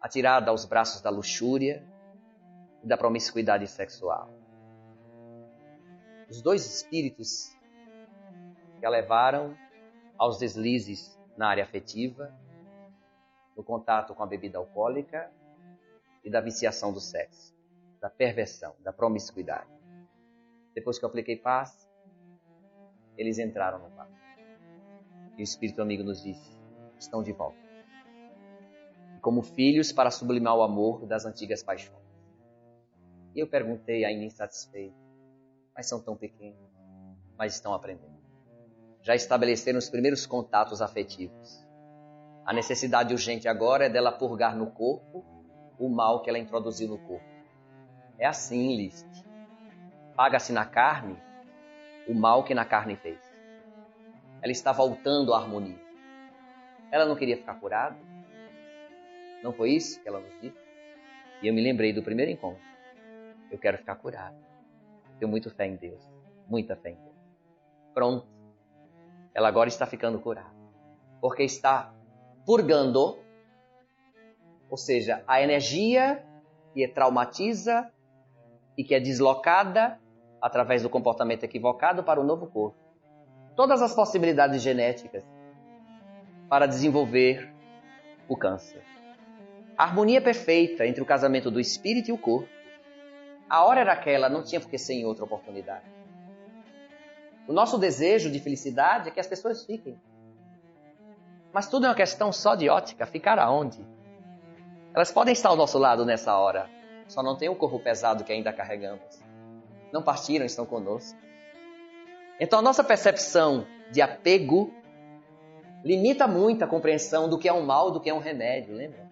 atirada aos braços da luxúria e da promiscuidade sexual. Os dois espíritos que a levaram aos deslizes na área afetiva, no contato com a bebida alcoólica e da viciação do sexo, da perversão, da promiscuidade. Depois que eu apliquei paz, eles entraram no paz. E o espírito amigo nos disse, estão de volta. E como filhos para sublimar o amor das antigas paixões. E eu perguntei ainda insatisfeito, mas são tão pequenos, mas estão aprendendo. Já estabeleceram os primeiros contatos afetivos. A necessidade urgente agora é dela purgar no corpo o mal que ela introduziu no corpo. É assim, Liszt. Paga-se na carne o mal que na carne fez. Ela está voltando à harmonia. Ela não queria ficar curada? Não foi isso que ela nos disse? E eu me lembrei do primeiro encontro. Eu quero ficar curada. Tenho muita fé em Deus. Muita fé em Deus. Pronto. Ela agora está ficando curada. Porque está purgando, ou seja, a energia que traumatiza e que é deslocada através do comportamento equivocado para o novo corpo. Todas as possibilidades genéticas para desenvolver o câncer. A harmonia perfeita entre o casamento do espírito e o corpo. A hora era aquela, não tinha por que ser em outra oportunidade. O nosso desejo de felicidade é que as pessoas fiquem. Mas tudo é uma questão só de ótica, ficar aonde? Elas podem estar ao nosso lado nessa hora, só não tem o corpo pesado que ainda carregamos. Não partiram, estão conosco. Então a nossa percepção de apego limita muito a compreensão do que é um mal, do que é um remédio, lembra?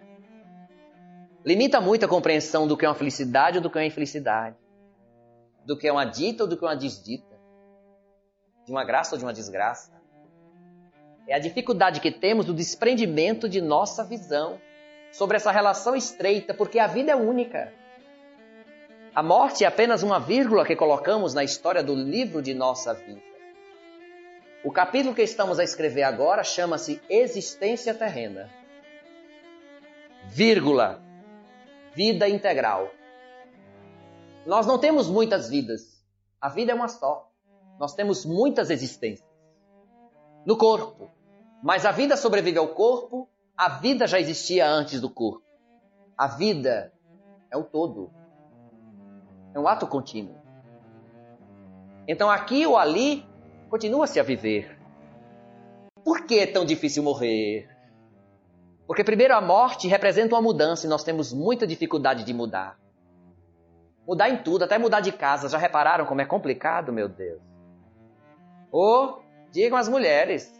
Limita muito a compreensão do que é uma felicidade ou do que é uma infelicidade. Do que é uma dita ou do que é uma desdita. De uma graça ou de uma desgraça. É a dificuldade que temos do desprendimento de nossa visão sobre essa relação estreita, porque a vida é única. A morte é apenas uma vírgula que colocamos na história do livro de nossa vida. O capítulo que estamos a escrever agora chama-se Existência Terrena. Vírgula. Vida integral. Nós não temos muitas vidas. A vida é uma só. Nós temos muitas existências. No corpo. Mas a vida sobrevive ao corpo. A vida já existia antes do corpo. A vida é o todo. É um ato contínuo. Então aqui ou ali, continua-se a viver. Por que é tão difícil morrer? Porque primeiro a morte representa uma mudança e nós temos muita dificuldade de mudar. Mudar em tudo, até mudar de casa. Já repararam como é complicado, meu Deus? Ou, digam as mulheres...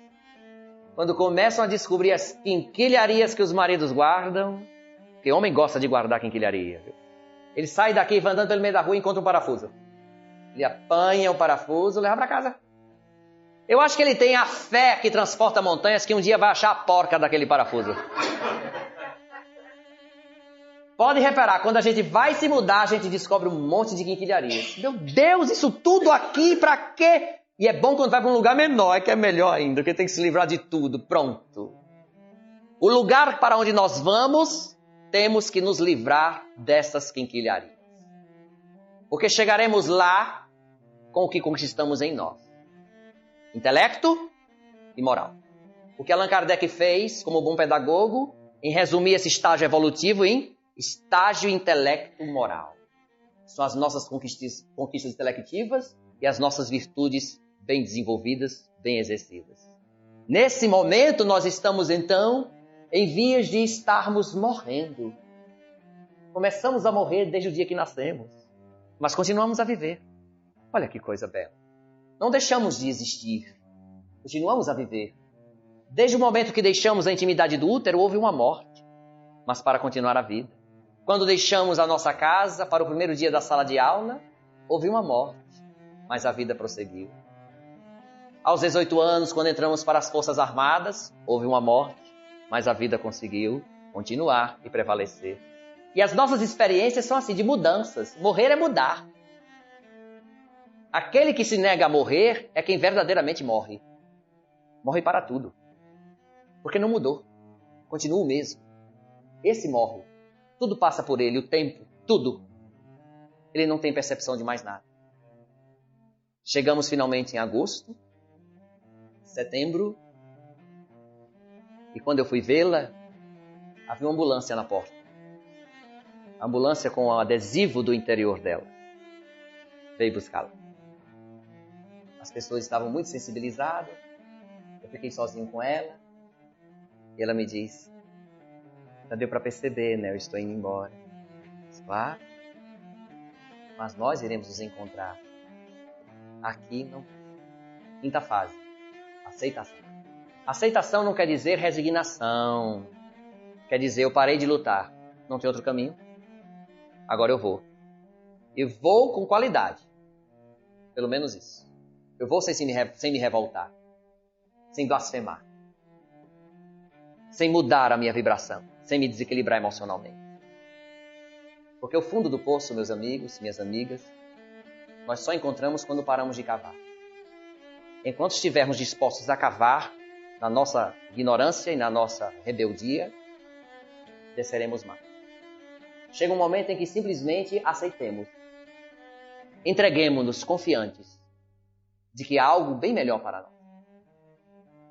Quando começam a descobrir as quinquilharias que os maridos guardam, porque homem gosta de guardar quinquilharia, viu? Ele sai daqui e vai andando pelo meio da rua e encontra um parafuso. Ele apanha o parafuso e leva para casa. Eu acho que ele tem a fé que transporta montanhas, que um dia vai achar a porca daquele parafuso. Pode reparar, quando a gente vai se mudar, a gente descobre um monte de quinquilharias. Meu Deus, isso tudo aqui, para quê? E é bom quando vai para um lugar menor, é que é melhor ainda, porque tem que se livrar de tudo, pronto. O lugar para onde nós vamos, temos que nos livrar dessas quinquilharias. Porque chegaremos lá com o que conquistamos em nós. Intelecto e moral. O que Allan Kardec fez, como bom pedagogo, em resumir esse estágio evolutivo em estágio intelecto-moral. São as nossas conquistas, conquistas intelectivas e as nossas virtudes bem desenvolvidas, bem exercidas. Nesse momento, nós estamos, então, em vias de estarmos morrendo. Começamos a morrer desde o dia que nascemos, mas continuamos a viver. Olha que coisa bela. Não deixamos de existir, continuamos a viver. Desde o momento que deixamos a intimidade do útero, houve uma morte, mas para continuar a vida. Quando deixamos a nossa casa para o primeiro dia da sala de aula, houve uma morte, mas a vida prosseguiu. Aos dezoito anos, quando entramos para as Forças Armadas, houve uma morte, mas a vida conseguiu continuar e prevalecer. E as nossas experiências são assim, de mudanças. Morrer é mudar. Aquele que se nega a morrer é quem verdadeiramente morre. Morre para tudo. Porque não mudou. Continua o mesmo. Esse morre. Tudo passa por ele, o tempo, tudo. Ele não tem percepção de mais nada. Chegamos finalmente em agosto, setembro, e quando eu fui vê-la, havia uma ambulância na porta. A ambulância com o adesivo do interior dela. Veio buscá-la. As pessoas estavam muito sensibilizadas. Eu fiquei sozinho com ela. E ela me disse, já deu para perceber, né? Eu estou indo embora. Claro. Mas nós iremos nos encontrar. Aqui não. Quinta fase. Aceitação. Aceitação não quer dizer resignação. Quer dizer, eu parei de lutar. Não tem outro caminho. Agora eu vou. E vou com qualidade. Pelo menos isso. Eu vou sem, sem, me, sem me revoltar. Sem blasfemar. Sem mudar a minha vibração, sem me desequilibrar emocionalmente. Porque o fundo do poço, meus amigos, minhas amigas, nós só encontramos quando paramos de cavar. Enquanto estivermos dispostos a cavar, na nossa ignorância e na nossa rebeldia, desceremos mais. Chega um momento em que simplesmente aceitemos. Entreguemos-nos confiantes de que há algo bem melhor para nós.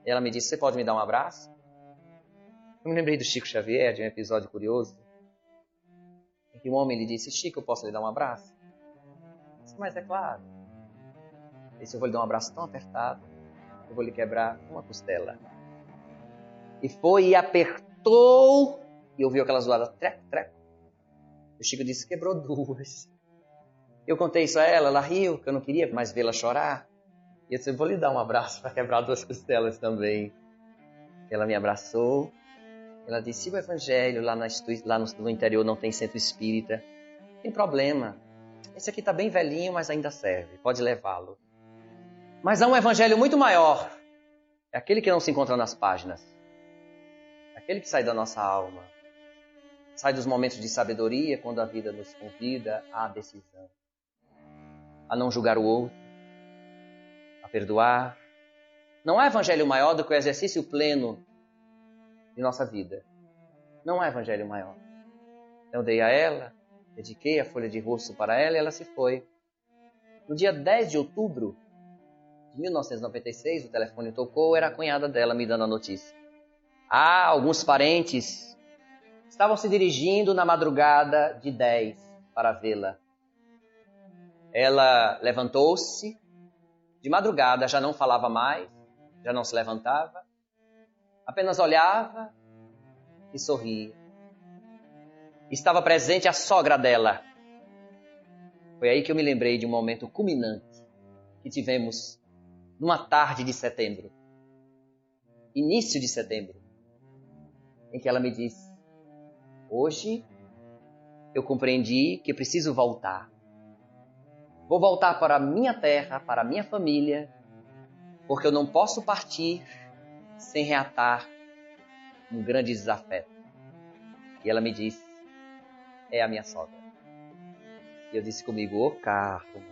Ela me disse, você pode me dar um abraço? Eu me lembrei do Chico Xavier, de um episódio curioso, em que um homem lhe disse, Chico, eu posso lhe dar um abraço? Eu disse, mas é claro. Ele disse, eu vou lhe dar um abraço tão apertado, eu vou lhe quebrar uma costela. E foi e apertou, e ouviu aquela zoada, trec, trec. O Chico disse, quebrou duas. Eu contei isso a ela, ela riu, que eu não queria mais vê-la chorar. E eu disse, eu vou lhe dar um abraço para quebrar duas costelas também. Ela me abraçou. Ela disse, o Evangelho lá, na, lá no, no interior não tem centro espírita. Não tem problema. Esse aqui está bem velhinho, mas ainda serve. Pode levá-lo. Mas há um Evangelho muito maior. É aquele que não se encontra nas páginas. É aquele que sai da nossa alma. Sai dos momentos de sabedoria, quando a vida nos convida à decisão. A não julgar o outro. A perdoar. Não há Evangelho maior do que o exercício pleno de nossa vida. Não há evangelho maior. Eu dei a ela, dediquei a folha de rosto para ela e ela se foi. No dia dez de outubro de mil novecentos e noventa e seis, o telefone tocou, era a cunhada dela me dando a notícia. Ah, alguns parentes estavam se dirigindo na madrugada de dez para vê-la. Ela levantou-se, de madrugada já não falava mais, já não se levantava, apenas olhava e sorria. Estava presente a sogra dela. Foi aí que eu me lembrei de um momento culminante que tivemos numa tarde de setembro. Início de setembro. Em que ela me disse, hoje eu compreendi que preciso voltar. Vou voltar para a minha terra, para a minha família, porque eu não posso partir sem reatar um grande desafeto. E ela me disse, é a minha sogra. E eu disse comigo, ô Carmo,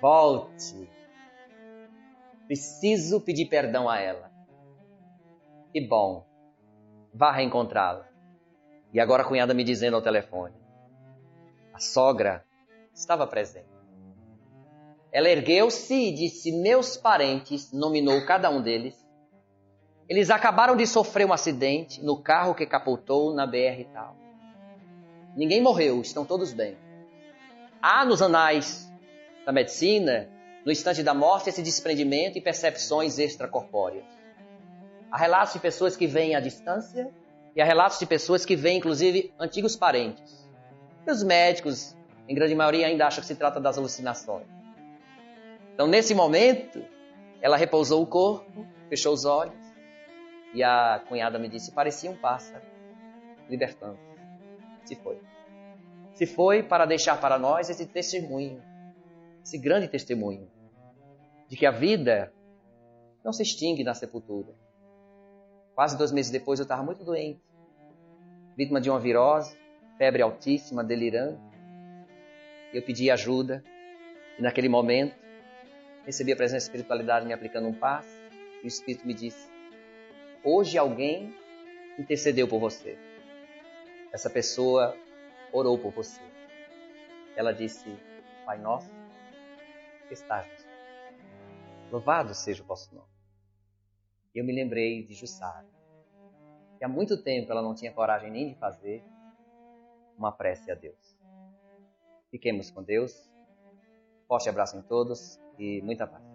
volte. Preciso pedir perdão a ela. Que bom, vá reencontrá-la. E agora a cunhada me dizendo ao telefone, a sogra estava presente. Ela ergueu-se e disse, meus parentes, nominou cada um deles, eles acabaram de sofrer um acidente no carro que capotou na B R e tal. Ninguém morreu, estão todos bem. Há nos anais da medicina, no instante da morte, esse desprendimento e percepções extracorpóreas. Há relatos de pessoas que veem à distância e há relatos de pessoas que veem, inclusive, antigos parentes. E os médicos, em grande maioria, ainda acham que se trata das alucinações. Então, nesse momento, ela repousou o corpo, fechou os olhos. E a cunhada me disse, parecia um pássaro, libertando-se. se foi. Se foi para deixar para nós esse testemunho, esse grande testemunho, de que a vida não se extingue na sepultura. Quase dois meses depois eu estava muito doente, vítima de uma virose, febre altíssima, delirante. Eu pedi ajuda e naquele momento recebi a presença da espiritualidade me aplicando um passe e o Espírito me disse: hoje alguém intercedeu por você. Essa pessoa orou por você. Ela disse: Pai nosso, que estás no céu, louvado seja o vosso nome. Eu me lembrei de Jussara, que há muito tempo ela não tinha coragem nem de fazer uma prece a Deus. Fiquemos com Deus. Forte abraço em todos e muita paz.